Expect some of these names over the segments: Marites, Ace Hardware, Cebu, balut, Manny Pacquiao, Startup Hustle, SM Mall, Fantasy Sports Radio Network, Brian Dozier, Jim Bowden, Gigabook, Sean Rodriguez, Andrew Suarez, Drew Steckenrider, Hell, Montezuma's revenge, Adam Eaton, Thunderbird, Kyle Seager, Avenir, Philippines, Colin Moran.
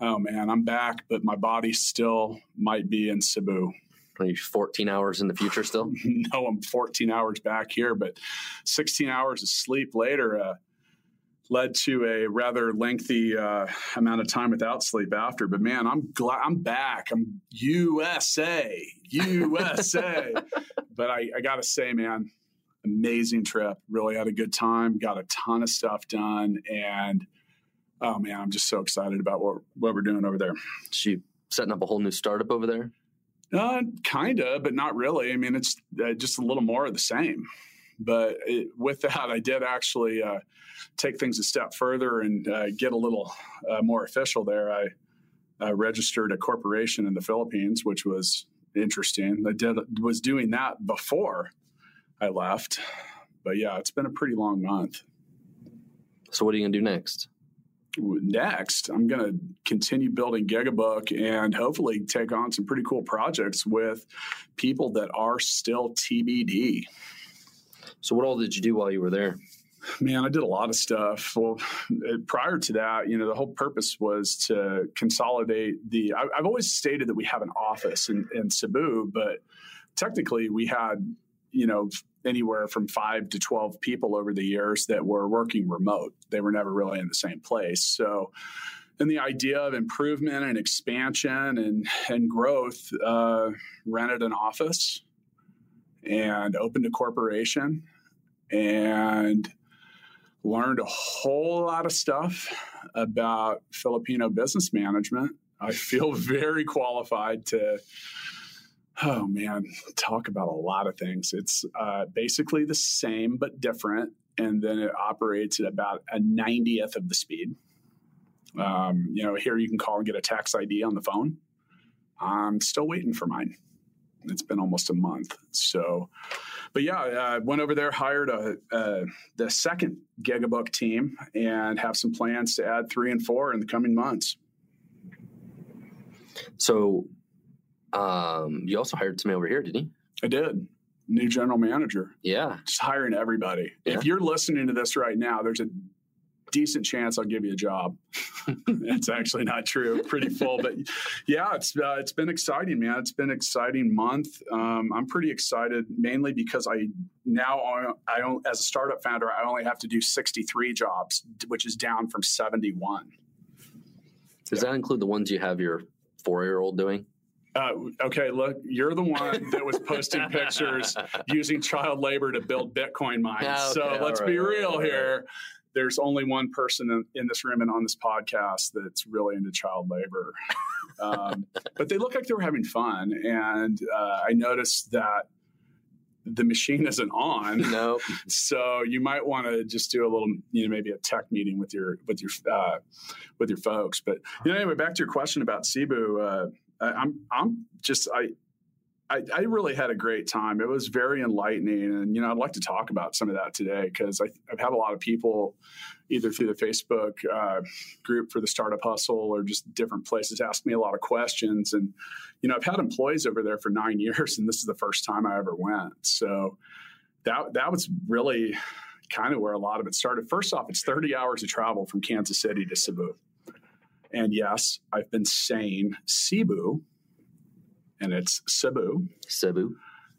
Oh, man, I'm back, but my body still might be in Cebu. Are you 14 hours in the future still? No, I'm 14 hours back here, but 16 hours of sleep later led to a rather lengthy amount of time without sleep after. But, man, I'm glad I'm back. I'm USA. But I got to say, man, amazing trip. Really had a good time. Got a ton of stuff done. And oh, man, I'm just so excited about what we're doing over there. She setting up a whole new startup over there? Kind of, but not really. I mean, it's just a little more of the same. But with that, I did actually take things a step further and get a little more official there. I registered a corporation in the Philippines, which was interesting. I was doing that before I left. But, yeah, it's been a pretty long month. So what are you going to do next? Next, I'm going to continue building Gigabook and hopefully take on some pretty cool projects with people that are still TBD. So what all did you do while you were there? Man, I did a lot of stuff. Well, prior to that, you know, the whole purpose was to consolidate the – I've always stated that we have an office in Cebu, but technically we had, you know, anywhere from 5 to 12 people over the years that were working remote. They were never really in the same place. So, and the idea of improvement and expansion and growth, rented an office and opened a corporation and learned a whole lot of stuff about Filipino business management. I feel very qualified to... Oh, man, talk about a lot of things. It's basically the same but different, and then it operates at about a 90th of the speed. You know, here you can call and get a tax ID on the phone. I'm still waiting for mine. It's been almost a month. So, but yeah, I went over there, hired the second Gigabook team, and have some plans to add 3 and 4 in the coming months. So... you also hired somebody over here, didn't you? I did. New general manager. Yeah. Just hiring everybody. Yeah. If you're listening to this right now, there's a decent chance I'll give you a job. That's actually not true. Pretty full. But yeah, it's been exciting, man. It's been an exciting month. I'm pretty excited mainly because as a startup founder, I only have to do 63 jobs, which is down from 71. Does that include the ones you have your 4-year-old doing? Okay, look, you're the one that was posting pictures using child labor to build Bitcoin mines. Yeah, okay, so let's be real here. There's only one person in this room and on this podcast that's really into child labor. But they look like they were having fun. And I noticed that the machine isn't on. Nope. So you might want to just do a little, you know, maybe a tech meeting with your folks. But you know, anyway, back to your question about Cebu. I really had a great time. It was very enlightening. And, you know, I'd like to talk about some of that today because I've had a lot of people either through the Facebook group for the Startup Hustle or just different places ask me a lot of questions. And, you know, I've had employees over there for 9 years and this is the first time I ever went. So that was really kind of where a lot of it started. First off, it's 30 hours of travel from Kansas City to Cebu. And yes, I've been saying Cebu, and it's Cebu. Cebu.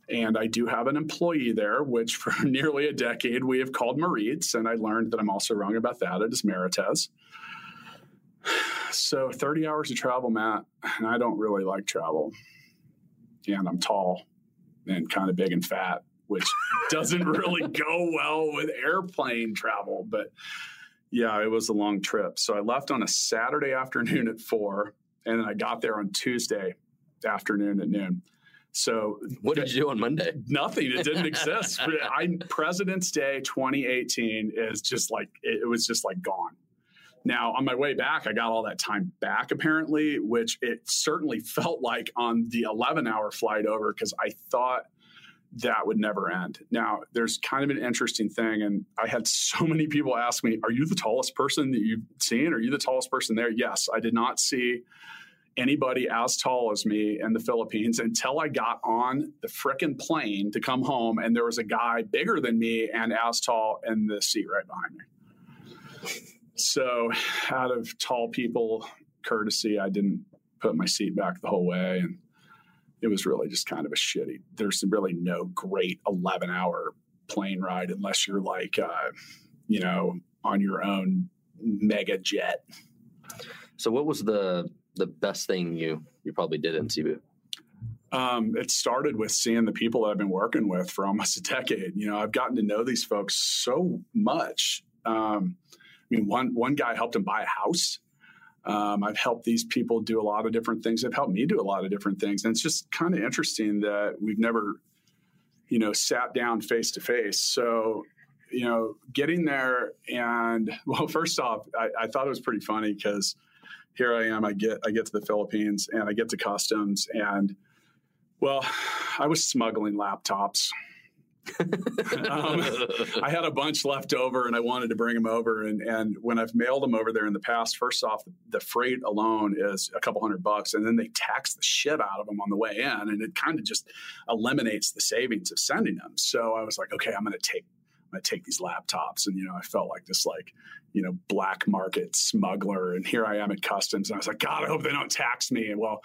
And I do have an employee there, which for nearly a decade we have called Marites, and I learned that I'm also wrong about that. It is Marites. So 30 hours of travel, Matt, and I don't really like travel. And I'm tall and kind of big and fat, which doesn't really go well with airplane travel, but... Yeah, it was a long trip. So I left on a Saturday afternoon at 4, and then I got there on Tuesday afternoon at noon. So what did you do on Monday? Nothing. It didn't exist. President's Day 2018 is just like, it was just like gone. Now, on my way back, I got all that time back, apparently, which it certainly felt like on the 11-hour flight over, because I thought that would never end. Now, there's kind of an interesting thing, and I had so many people ask me, are you the tallest person that you've seen? Are you the tallest person there? Yes, I did not see anybody as tall as me in the Philippines until I got on the frickin' plane to come home, and there was a guy bigger than me and as tall in the seat right behind me. So out of tall people courtesy, I didn't put my seat back the whole way, and it was really just kind of a shitty, there's really no great 11-hour plane ride unless you're like, you know, on your own mega jet. So what was the best thing you probably did in Cebu? It started with seeing the people that I've been working with for almost a decade. You know, I've gotten to know these folks so much. I mean, one guy helped him buy a house. I've helped these people do a lot of different things. They've helped me do a lot of different things. And it's just kind of interesting that we've never, you know, sat down face to face. So, you know, getting there and, well, first off, I thought it was pretty funny because here I am, I get to the Philippines and I get to customs and, well, I was smuggling laptops. I had a bunch left over and I wanted to bring them over. And when I've mailed them over there in the past, first off, the freight alone is a couple $100, and then they tax the shit out of them on the way in. And it kind of just eliminates the savings of sending them. So I was like, okay, I'm going to take these laptops. And, you know, I felt like this, like, you know, black market smuggler. And here I am at customs. And I was like, God, I hope they don't tax me. And well,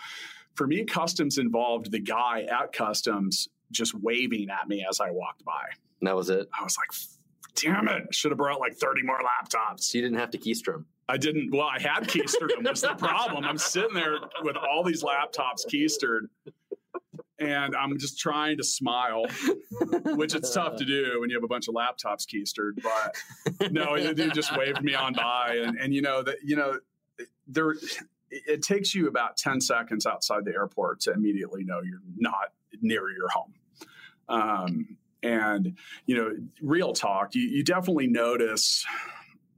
for me, customs involved the guy at customs just waving at me as I walked by. And that was it? I was like, damn it. I should have brought like 30 more laptops. So you didn't have to keister them? I didn't. Well, I had keistered them. That's the problem. I'm sitting there with all these laptops keistered, and I'm just trying to smile, which it's tough to do when you have a bunch of laptops keistered. But no, they just waved me on by. And you know, it takes you about 10 seconds outside the airport to immediately know you're not near your home. And, you know, real talk, you definitely notice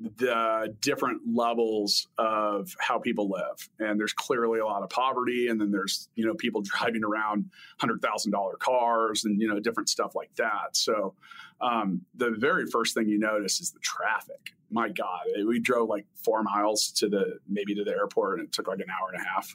the different levels of how people live. And there's clearly a lot of poverty. And then there's, you know, people driving around $100,000 cars and, you know, different stuff like that. So the very first thing you notice is the traffic. My God, we drove like 4 miles to the airport, and it took like an hour and a half.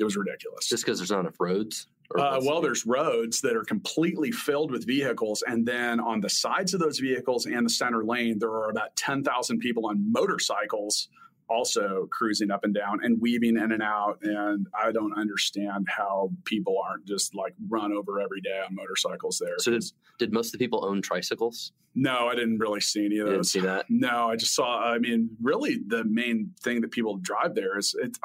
It was ridiculous. Just because there's not enough roads? Well, there's roads that are completely filled with vehicles. And then on the sides of those vehicles and the center lane, there are about 10,000 people on motorcycles also cruising up and down and weaving in and out. And I don't understand how people aren't just like run over every day on motorcycles there. So did most of the people own tricycles? No, I didn't really see any of those. You didn't see that? No, I just saw, I mean, really the main thing that people drive there is, it's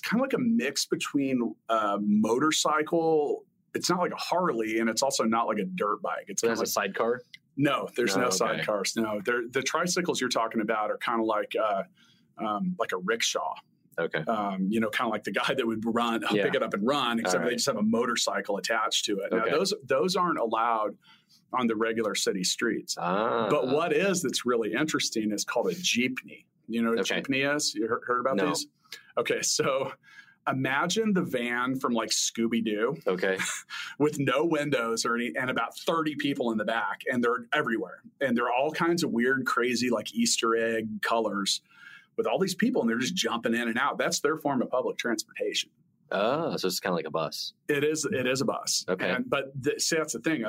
kind of like a mix between a motorcycle. It's not like a Harley, and it's also not like a dirt bike. It's kind of like a sidecar? No, there's no sidecars. No, the tricycles you're talking about are kind of like a rickshaw. Okay. You know, kind of like the guy that would run, pick it up and run, except they just have a motorcycle attached to it. Okay. Now, those aren't allowed on the regular city streets. Ah. But what is that's really interesting is called a jeepney. You know what a jeepney is? You heard about these? Okay, so imagine the van from like Scooby-Doo. Okay. With no windows or any, and about 30 people in the back, and they're everywhere. And they're all kinds of weird, crazy, like Easter egg colors with all these people, and they're just jumping in and out. That's their form of public transportation. Oh, so it's kind of like a bus. It is a bus. Okay. But that's the thing.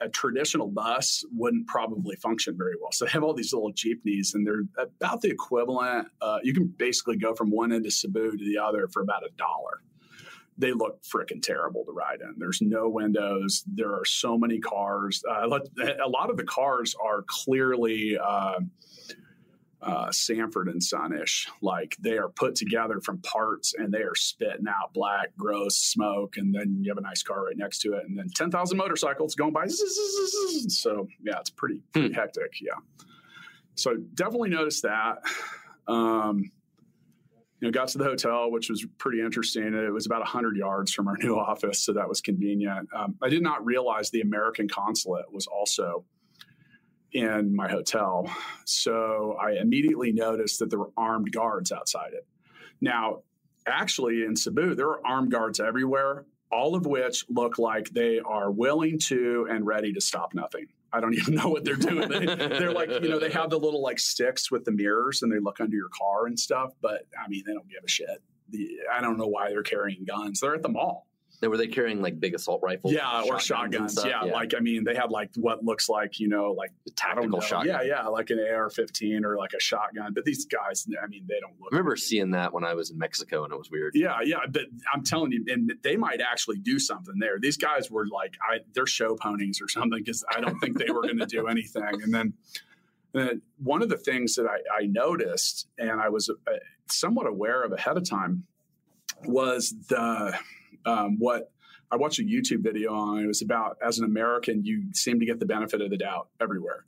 A traditional bus wouldn't probably function very well. So they have all these little jeepneys, and they're about the equivalent. You can basically go from one end of Cebu to the other for about $1. They look freaking terrible to ride in. There's no windows. There are so many cars. A lot of the cars are clearly... Sanford and Son-ish, like they are put together from parts, and they are spitting out black, gross smoke, and then you have a nice car right next to it, and then 10,000 motorcycles going by. So yeah, it's pretty hectic. Yeah, so definitely noticed that. You know, got to the hotel, which was pretty interesting. It was about 100 yards from our new office, so that was convenient. I did not realize the American consulate was also in my hotel. So I immediately noticed that there were armed guards outside it. Now, actually in Cebu, there are armed guards everywhere, all of which look like they are willing to and ready to stop nothing. I don't even know what they're doing. They're like, you know, they have the little like sticks with the mirrors and they look under your car and stuff. But I mean, they don't give a shit. I don't know why they're carrying guns. They're at the mall. Now, were they carrying like big assault rifles? Yeah, or shotguns. Yeah, like, I mean, they had like what looks like, you know, like the tactical shotgun. Yeah, like an AR-15 or like a shotgun. But these guys, I mean, they don't look. I remember seeing that when I was in Mexico and it was weird. Yeah, but I'm telling you, and they might actually do something there. These guys were like, they're show ponies or something because I don't think they were going to do anything. And then one of the things that I noticed and I was somewhat aware of ahead of time was the... what I watched a YouTube video on, it was about, as an American, you seem to get the benefit of the doubt everywhere.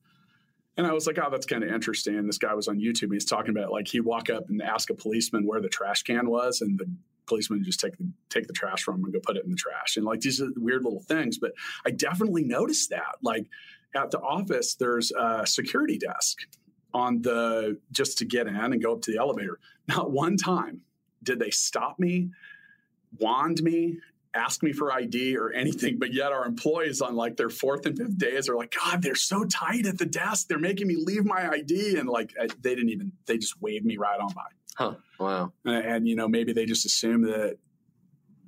And I was like, oh, that's kind of interesting. This guy was on YouTube. He's talking about like, he'd walk up and ask a policeman where the trash can was. And the policeman would just take the trash from him and go put it in the trash. And like, these are weird little things, but I definitely noticed that like at the office, there's a security desk on the, just to get in and go up to the elevator. Not one time did they stop me, wand me, ask me for ID or anything, but yet our employees on like their 4th and 5th days are like, God, they're so tight at the desk. They're making me leave my ID. And like, they just waved me right on by. Huh. Wow. And you know, maybe they just assume that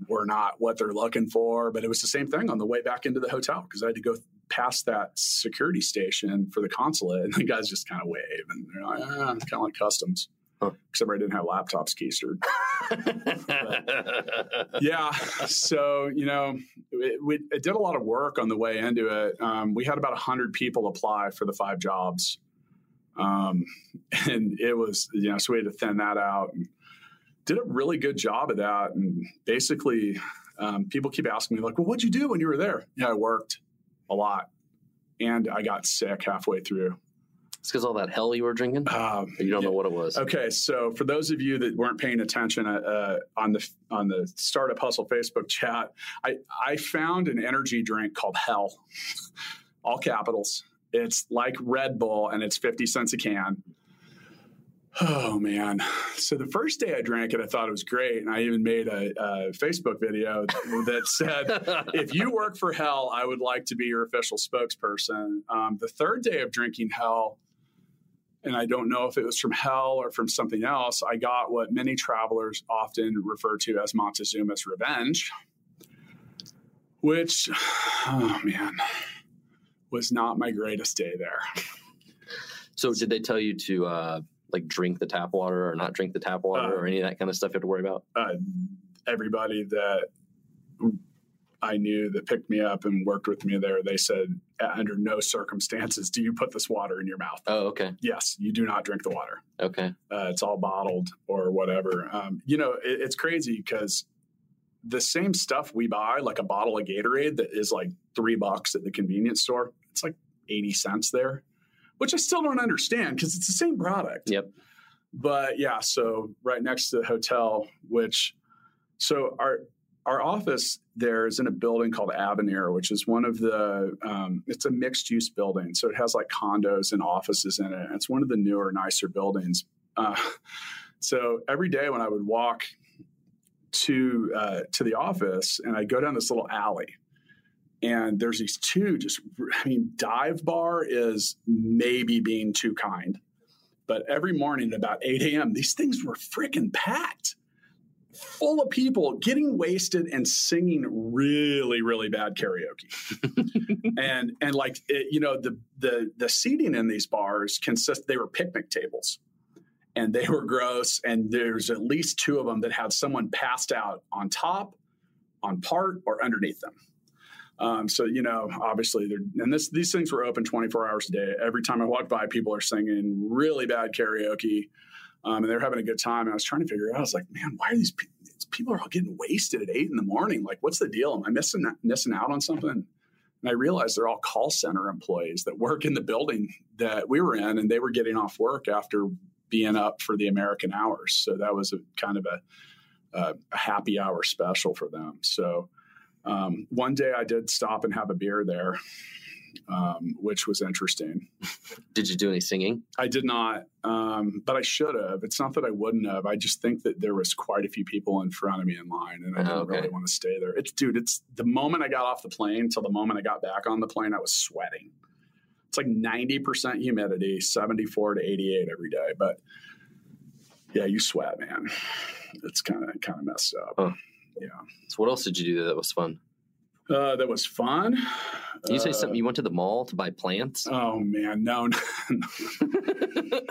we're not what they're looking for, but it was the same thing on the way back into the hotel. Cause I had to go past that security station for the consulate and the guys just kind of wave and they're like, it's kind of like customs. Huh. Except I didn't have laptops keistered. But, yeah. So, you know, it did a lot of work on the way into it. We had about 100 people apply for the 5 jobs. And it was, you know, so we had to thin that out and did a really good job of that. And basically, people keep asking me like, well, what'd you do when you were there? Yeah, I worked a lot and I got sick halfway through. It's because all that hell you were drinking? You don't know what it was. Okay, so for those of you that weren't paying attention on the Startup Hustle Facebook chat, I found an energy drink called Hell, all capitals. It's like Red Bull, and it's 50 cents a can. Oh, man. So the first day I drank it, I thought it was great. And I even made a Facebook video that said, if you work for Hell, I would like to be your official spokesperson. The third day of drinking Hell... and I don't know if it was from Hell or from something else, I got what many travelers often refer to as Montezuma's revenge, which, oh man, was not my greatest day there. So did they tell you to like drink the tap water or not drink the tap water or any of that kind of stuff you have to worry about? Everybody that I knew that picked me up and worked with me there, they said, under no circumstances do you put this water in your mouth. Oh, okay. Yes, you do not drink the water. Okay. It's all bottled or whatever. You know, it's crazy because the same stuff we buy, like a bottle of Gatorade that is like $3 at the convenience store, it's like 80 cents there, which I still don't understand because it's the same product. Yep. But yeah, so right next to the hotel, our office there is in a building called Avenir, which is one of the, it's a mixed use building. So it has like condos and offices in it. It's one of the newer, nicer buildings. So every day when I would walk to the office and I'd go down this little alley and there's these two dive bar is maybe being too kind, but every morning at about 8 a.m., these things were freaking packed. Full of people getting wasted and singing really, really bad karaoke. and like, it, you know, the seating in these bars they were picnic tables and they were gross. And there's at least 2 of them that had someone passed out on top, on part, or underneath them. So, you know, obviously these things were open 24 hours a day. Every time I walked by, people are singing really bad karaoke. And they're having a good time. And I was trying to figure it out. I was like, man, why are these people are all getting wasted at 8 a.m? Like, what's the deal? Am I missing out on something? And I realized they're all call center employees that work in the building that we were in, and they were getting off work after being up for the American hours. So that was a happy hour special for them. So one day I did stop and have a beer there. which was interesting. Did you do any singing? I did not, but I should have. It's not that I wouldn't have. I just think that there was quite a few people in front of me in line, and I didn't really want to stay there. It's the moment I got off the plane till the moment I got back on the plane, I was sweating. It's like 90% humidity, 74 to 88 every day. But yeah, you sweat, man. It's kind of messed up. Huh. Yeah. So what else did you do that was fun? That was fun. Did you say something? You went to the mall to buy plants? Oh, man. No.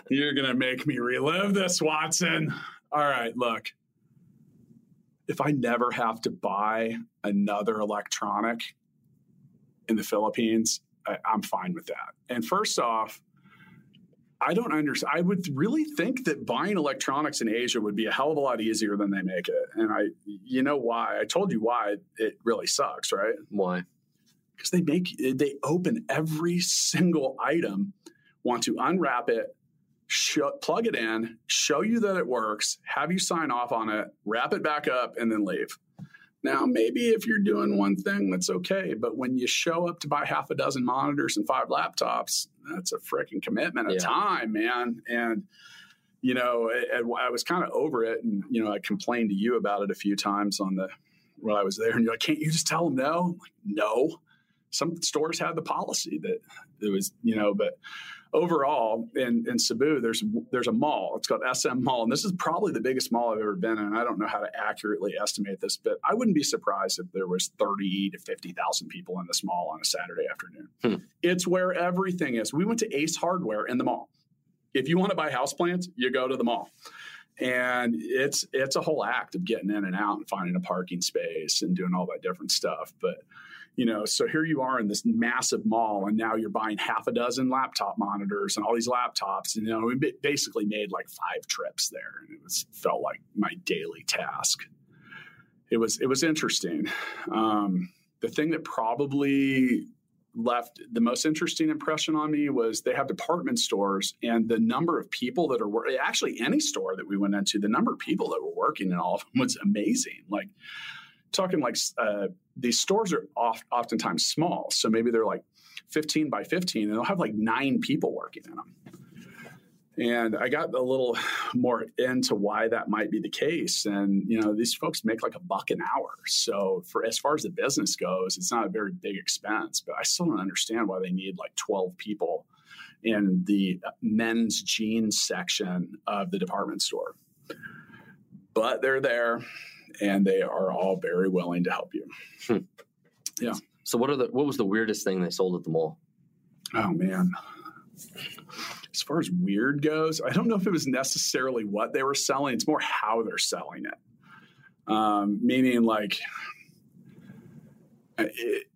You're going to make me relive this, Watson. All right. Look, if I never have to buy another electronic in the Philippines, I'm fine with that. And first off, I don't understand. I would really think that buying electronics in Asia would be a hell of a lot easier than they make it. And you know why? I told you why it really sucks, right? Why? Because they open every single item, want to unwrap it, plug it in, show you that it works, have you sign off on it, wrap it back up, and then leave. Now, maybe if you're doing one thing, that's okay. But when you show up to buy half a dozen monitors and 5 laptops, that's a freaking commitment of time, man. And, you know, I was kind of over it. And, you know, I complained to you about it a few times while I was there. And you're like, can't you just tell them no? I'm like, no. Some stores had the policy that it was, you know, but overall in Cebu, there's a mall. It's called SM Mall. And this is probably the biggest mall I've ever been in. And I don't know how to accurately estimate this, but I wouldn't be surprised if there was 30 to 50,000 people in this mall on a Saturday afternoon. It's where everything is. We went to Ace Hardware in the mall. If you want to buy houseplants, you go to the mall. And it's a whole act of getting in and out and finding a parking space and doing all that different stuff. But, you know, so here you are in this massive mall, and now you're buying half a dozen laptop monitors and all these laptops. And, you know, we basically made like 5 trips there, and felt like my daily task. It was interesting. The thing that probably left the most interesting impression on me was they have department stores, and the number of people that are actually any store that we went into, the number of people that were working in all of them was amazing. Like talking like these stores are oftentimes small. So maybe they're like 15 by 15 and they'll have like 9 people working in them. And I got a little more into why that might be the case. And, you know, these folks make like $1 an hour. So for as far as the business goes, it's not a very big expense, but I still don't understand why they need like 12 people in the men's jeans section of the department store. But they're there, and they are all very willing to help you. Yeah. So what was the weirdest thing they sold at the mall? Oh, man. As far as weird goes, I don't know if it was necessarily what they were selling. It's more how they're selling it. Meaning like,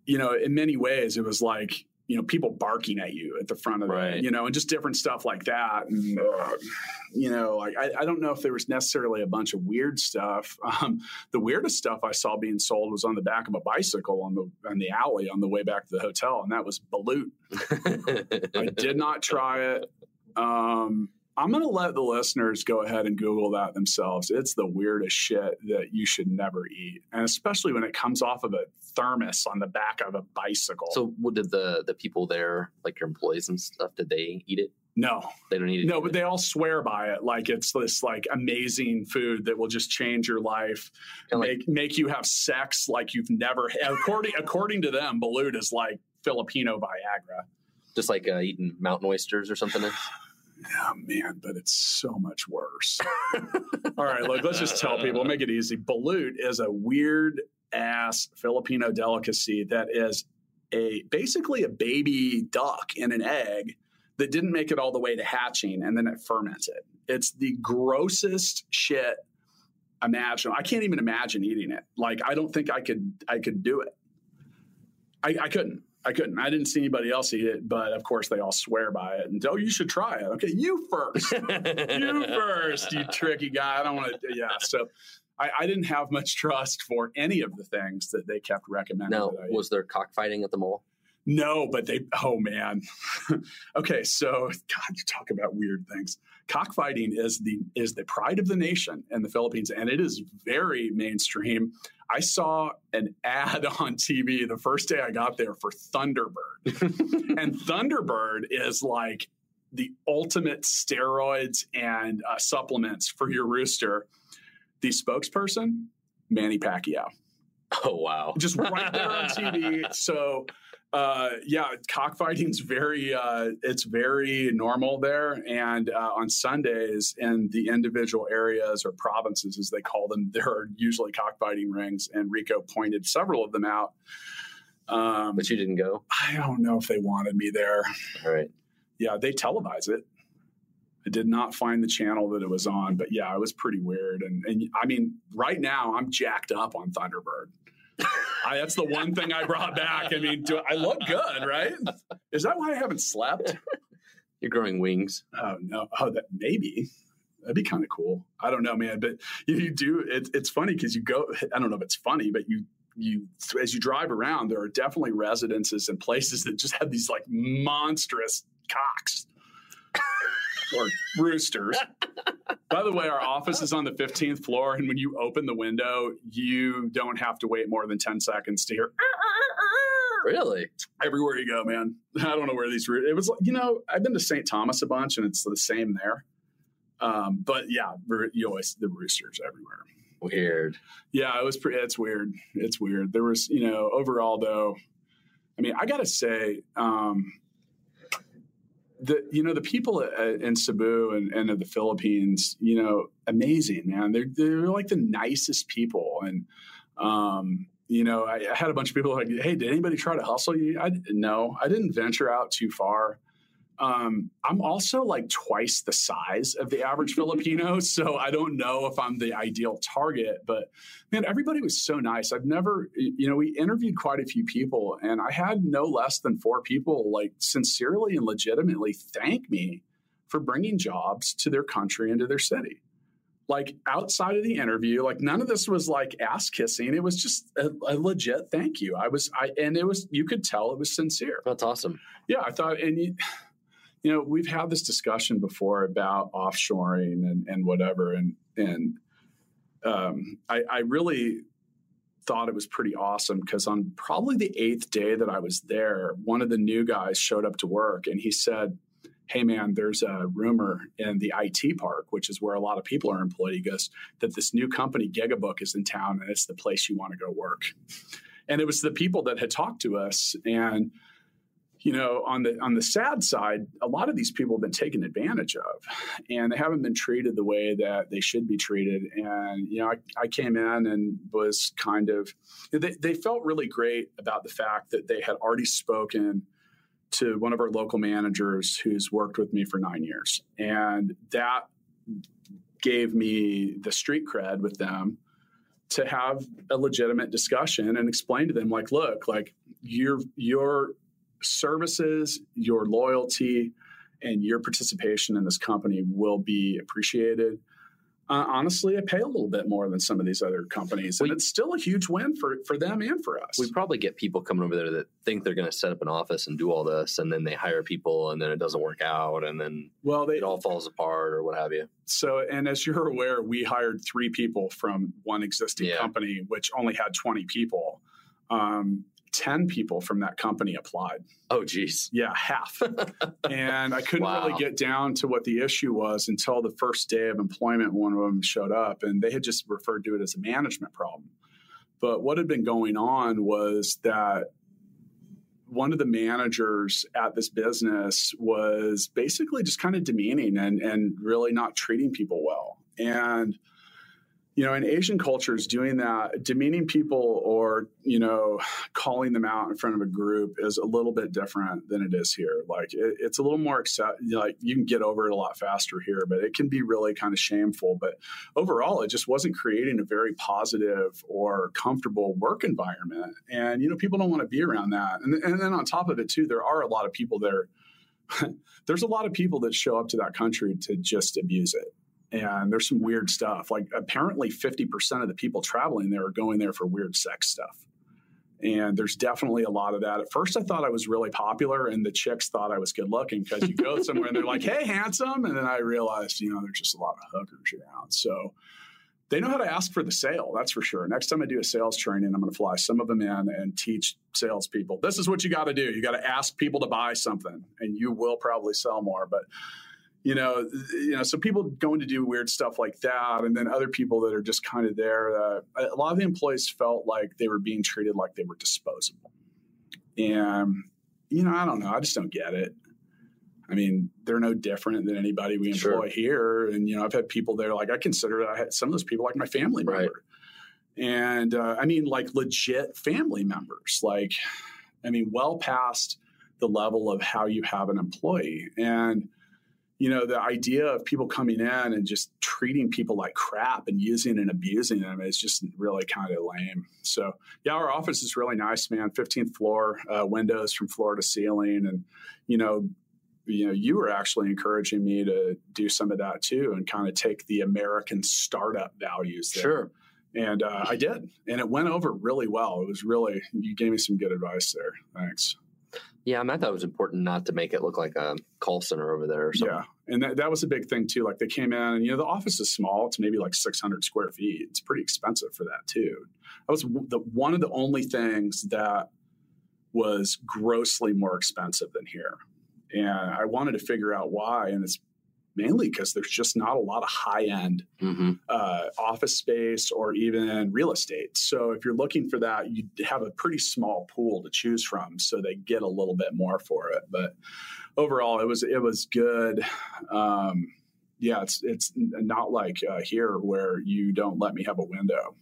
you know, in many ways it was like, you know, people barking at you at the front of the, you know, and just different stuff like that. And, you know, like, I don't know if there was necessarily a bunch of weird stuff. The weirdest stuff I saw being sold was on the back of a bicycle on the alley on the way back to the hotel. And that was balut. I did not try it. I'm going to let the listeners go ahead and Google that themselves. It's the weirdest shit that you should never eat. And especially when it comes off of a thermos on the back of a bicycle. So what did the people there, like your employees and stuff, did they eat it? No. They don't eat it? No, but they all swear by it. Like it's this like amazing food that will just change your life, and make you have sex like you've never had. According to them, balut is like Filipino Viagra. Just like eating mountain oysters or something else? Oh, man, but it's so much worse. All right, look, let's just tell people, make it easy. Balut is a weird-ass Filipino delicacy that is basically a baby duck in an egg that didn't make it all the way to hatching, and then it fermented. It's the grossest shit imaginable. I can't even imagine eating it. Like, I don't think I could do it. I couldn't. I didn't see anybody else eat it, but of course they all swear by it. And, oh, you should try it. Okay, you first. You tricky guy. I don't want to. Yeah, so I didn't have much trust for any of the things that they kept recommending. Now, was there cockfighting at the mall? No, but they, oh man. Okay. So God, you talk about weird things. Cockfighting is the pride of the nation in the Philippines, and it is very mainstream. I saw an ad on TV the first day I got there for Thunderbird. And Thunderbird is like the ultimate steroids and supplements for your rooster. The spokesperson, Manny Pacquiao. Oh, wow. Just right there on TV. So, yeah, cockfighting's very normal there. And on Sundays in the individual areas or provinces, as they call them, there are usually cockfighting rings. And Rico pointed several of them out. But you didn't go? I don't know if they wanted me there. All right. Yeah, they televise it. I did not find the channel that it was on, but yeah, it was pretty weird. And I mean, right now I'm jacked up on Thunderbird. That's the one thing I brought back. I mean, I look good, right? Is that why I haven't slept? You're growing wings. Oh no. Oh, that maybe. That'd be kind of cool. I don't know, man. But you do. It's funny because you go. I don't know if it's funny, but you as you drive around, there are definitely residences and places that just have these like monstrous cocks. Or roosters. By the way, our office is on the 15th floor, and when you open the window, you don't have to wait more than 10 seconds to hear. Really? Everywhere you go, man. I don't know where these roosters. It was, I've been to St. Thomas a bunch, and it's the same there. But yeah, you always the roosters everywhere. Weird. Yeah, it's weird. It's weird. There was, overall though. I mean, I gotta say. The people in Cebu and of the Philippines, amazing, man. They're like the nicest people. And, I had a bunch of people like, hey, did anybody try to hustle you? No, I didn't venture out too far. I'm also like twice the size of the average Filipino. So I don't know if I'm the ideal target, but man, everybody was so nice. I've never, we interviewed quite a few people, and I had no less than 4 people like sincerely and legitimately thank me for bringing jobs to their country and to their city. Like outside of the interview, like none of this was like ass kissing. It was just a legit thank you. And it was, you could tell it was sincere. That's awesome. Yeah. I thought, and we've had this discussion before about offshoring and whatever. I really thought it was pretty awesome because on probably the 8th day that I was there, one of the new guys showed up to work and he said, hey, man, there's a rumor in the IT park, which is where a lot of people are employed. He goes, that this new company, Gigabook, is in town and it's the place you want to go work. And it was the people that had talked to us. And on the sad side, a lot of these people have been taken advantage of, and they haven't been treated the way that they should be treated. And I came in and was kind of they felt really great about the fact that they had already spoken to one of our local managers who's worked with me for 9 years, and that gave me the street cred with them to have a legitimate discussion and explain to them like, look, like your services, your loyalty, and your participation in this company will be appreciated. Honestly, I pay a little bit more than some of these other companies, and it's still a huge win for them and for us. We probably get people coming over there that think they're going to set up an office and do all this, and then they hire people, and then it doesn't work out, and then it all falls apart or what have you. So, and as you're aware, we hired 3 people from one existing company, which only had 20 people. 10 people from that company applied. Oh, geez. Yeah, half. And I couldn't really get down to what the issue was until the first day of employment. One of them showed up, and they had just referred to it as a management problem. But what had been going on was that one of the managers at this business was basically just kind of demeaning and really not treating people well. And in Asian cultures, doing that, demeaning people or, calling them out in front of a group is a little bit different than it is here. Like, it's a little more like you can get over it a lot faster here, but it can be really kind of shameful. But overall, it just wasn't creating a very positive or comfortable work environment. And, people don't want to be around that. And then on top of it, too, there are a lot of people there. There's a lot of people that show up to that country to just abuse it. And there's some weird stuff. Like apparently 50% of the people traveling there are going there for weird sex stuff. And there's definitely a lot of that. At first, I thought I was really popular, and the chicks thought I was good looking, because you go somewhere and they're like, hey, handsome. And then I realized, there's just a lot of hookers around. So they know how to ask for the sale. That's for sure. Next time I do a sales training, I'm going to fly some of them in and teach salespeople. This is what you got to do. You got to ask people to buy something, and you will probably sell more. But so people going to do weird stuff like that. And then other people that are just kind of there. A lot of the employees felt like they were being treated like they were disposable. And, I don't know. I just don't get it. I mean, they're no different than anybody we employ here. And, I've had people there, like I consider I had some of those people like my family member. And I mean, like legit family members, well past the level of how you have an employee. And, the idea of people coming in and just treating people like crap and using and abusing them is just really kind of lame. So, our office is really nice, man. 15th floor, windows from floor to ceiling. And, you were actually encouraging me to do some of that too, and kind of take the American startup values there. Sure. And I did. And it went over really well. It was really, you gave me some good advice there. Thanks. Yeah, I thought it was important not to make it look like a call center over there or something. Yeah, and that was a big thing, too. Like, they came in, and, the office is small. It's maybe like 600 square feet. It's pretty expensive for that, too. That was one of the only things that was grossly more expensive than here. And I wanted to figure out why, and it's mainly because there's just not a lot of high-end office space or even real estate. So if you're looking for that, you have a pretty small pool to choose from, so they get a little bit more for it. But overall, it was good. It's not like here where you don't let me have a window.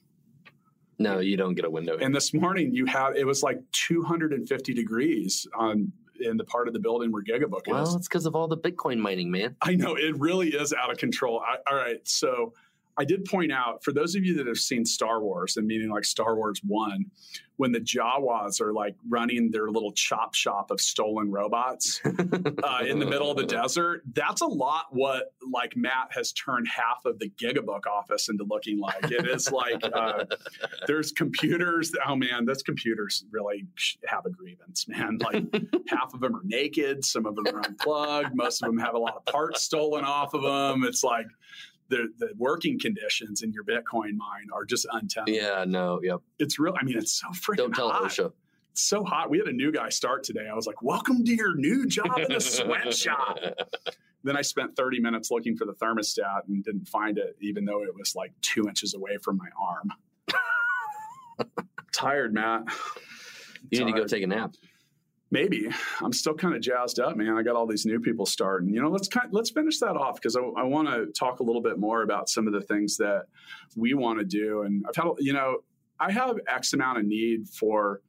No, you don't get a window here. And this morning it was like 250 degrees in the part of the building where Gigabook is. Well, it's because of all the Bitcoin mining, man. I know. It really is out of control. All right. So I did point out, for those of you that have seen Star Wars, and meaning like Star Wars 1, when the Jawas are like running their little chop shop of stolen robots in the middle of the desert, that's a lot what like Matt has turned half of the Gigabook office into looking like. It is like there's computers. Oh, man, those computers really have a grievance, man. Like half of them are naked. Some of them are unplugged. Most of them have a lot of parts stolen off of them. It's like... The working conditions in your Bitcoin mine are just untenable. Yeah, no, yep. It's real. I mean, it's so freaking hot. Don't tell OSHA. It's so hot. We had a new guy start today. I was like, welcome to your new job in the sweatshop. Then I spent 30 minutes looking for the thermostat and didn't find it, even though it was like 2 inches away from my arm. Tired, Matt. You need to go take a nap. Maybe. I'm still kind of jazzed up, man. I got all these new people starting. Let's finish that off, because I want to talk a little bit more about some of the things that we want to do. And I've had, I have X amount of need for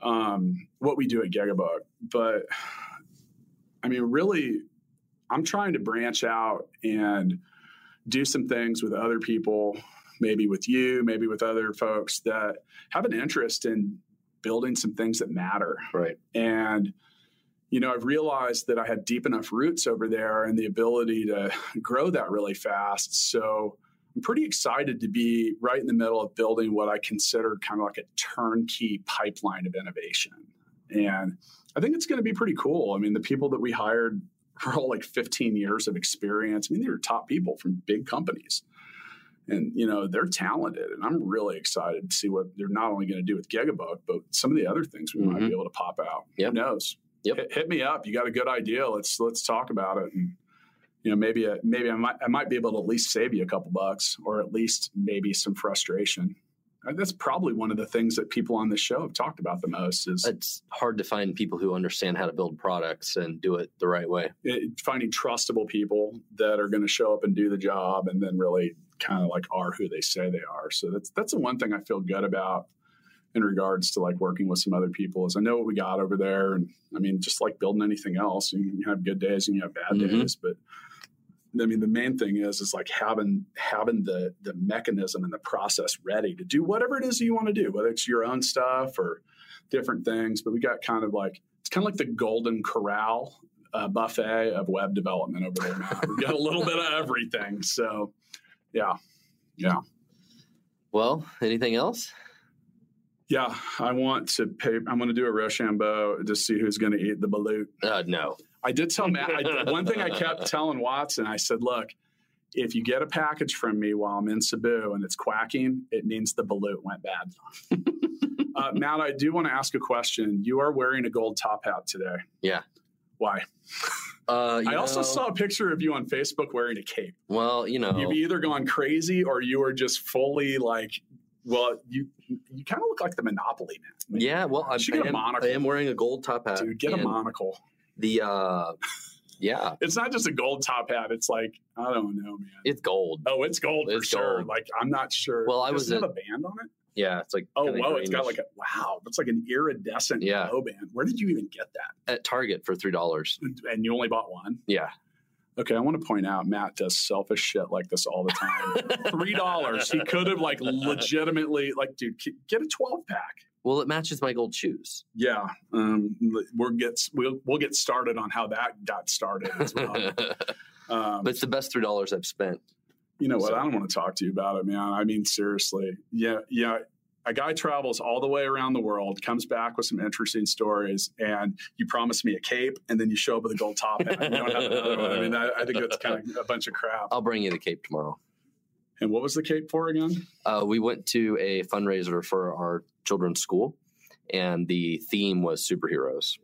what we do at Gigabook. But, I mean, really, I'm trying to branch out and do some things with other people, maybe with you, maybe with other folks that have an interest in building some things that matter. Right. And, I've realized that I have deep enough roots over there and the ability to grow that really fast. So I'm pretty excited to be right in the middle of building what I consider kind of like a turnkey pipeline of innovation. And I think it's going to be pretty cool. I mean, the people that we hired were all like 15 years of experience. I mean, they were top people from big companies. And, they're talented, and I'm really excited to see what they're not only going to do with Gigabook, but some of the other things we might be able to pop out. Yep. Who knows? Yep. Hit me up. You got a good idea. Let's talk about it. And, maybe I might be able to at least save you a couple bucks, or at least maybe some frustration. That's probably one of the things that people on this show have talked about the most. Is it's hard to find people who understand how to build products and do it the right way. Finding trustable people that are going to show up and do the job, and then really kind of like are who they say they are. So that's the one thing I feel good about in regards to like working with some other people, is I know what we got over there. And I mean, just like building anything else, you have good days and you have bad days, but I mean, the main thing is like having the mechanism and the process ready to do whatever it is you want to do, whether it's your own stuff or different things. But we got kind of like, it's kind of like the Golden Corral buffet of web development over there now. We've got a little bit of everything. So yeah. Well, anything else? Yeah, I want to pay. I'm going to do a Rochambeau to see who's going to eat the balut. No. I did tell Matt. One thing I kept telling Watson, I said, look, if you get a package from me while I'm in Cebu and it's quacking, it means the balut went bad. Matt, I do want to ask a question. You are wearing a gold top hat today. Yeah. Why? I also saw a picture of you on Facebook wearing a cape. Well, you know. You've either gone crazy or you are just fully like... Well, you kind of look like the Monopoly man. Maybe. Yeah, well, I am wearing a gold top hat. Dude, get a monocle. Yeah. It's not just a gold top hat. It's like, I don't know, man. It's gold. Oh, it's gold for sure. Like, I'm not sure. Well, does it have a band on it? Yeah, it's like. Oh, whoa, greenish. It's got like a, wow, that's like an iridescent glow band. Where did you even get that? At Target for $3. And you only bought one? Yeah. Okay, I want to point out Matt does selfish shit like this all the time. $3. He could have like legitimately like, dude, get a 12-pack. Well, it matches my gold shoes. Yeah, we'll get started on how that got started as well. But it's the best $3 I've spent. You know what? I don't want to talk to you about it, man. I mean, seriously. Yeah. A guy travels all the way around the world, comes back with some interesting stories, and you promise me a cape, and then you show up with a gold top hat. You don't have another one. I mean, I think that's kind of a bunch of crap. I'll bring you the cape tomorrow. And what was the cape for again? We went to a fundraiser for our children's school, and the theme was superheroes.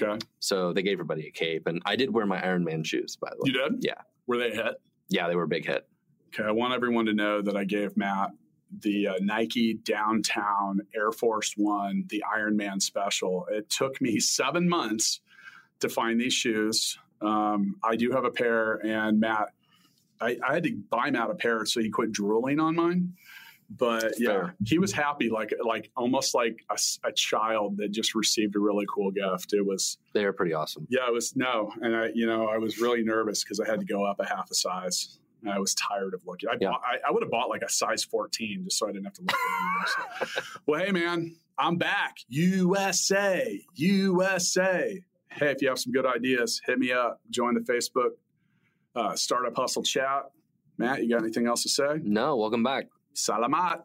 Okay. So they gave everybody a cape, and I did wear my Iron Man shoes, by the way. You did? Yeah. Were they a hit? Yeah, they were a big hit. Okay, I want everyone to know that I gave Matt the Nike Downtown Air Force One, the Iron Man special. It took me 7 months to find these shoes. I do have a pair, and Matt, I had to buy Matt a pair so he quit drooling on mine. But yeah, he was happy, like almost like a child that just received a really cool gift. They were pretty awesome. Yeah, it was. No, and I was really nervous because I had to go up a half a size. I was tired of looking. I would have bought like a size 14 just so I didn't have to look anymore. So. Well, hey, man, I'm back. USA. Hey, if you have some good ideas, hit me up. Join the Facebook Startup Hustle chat. Matt, you got anything else to say? No, welcome back. Salamat.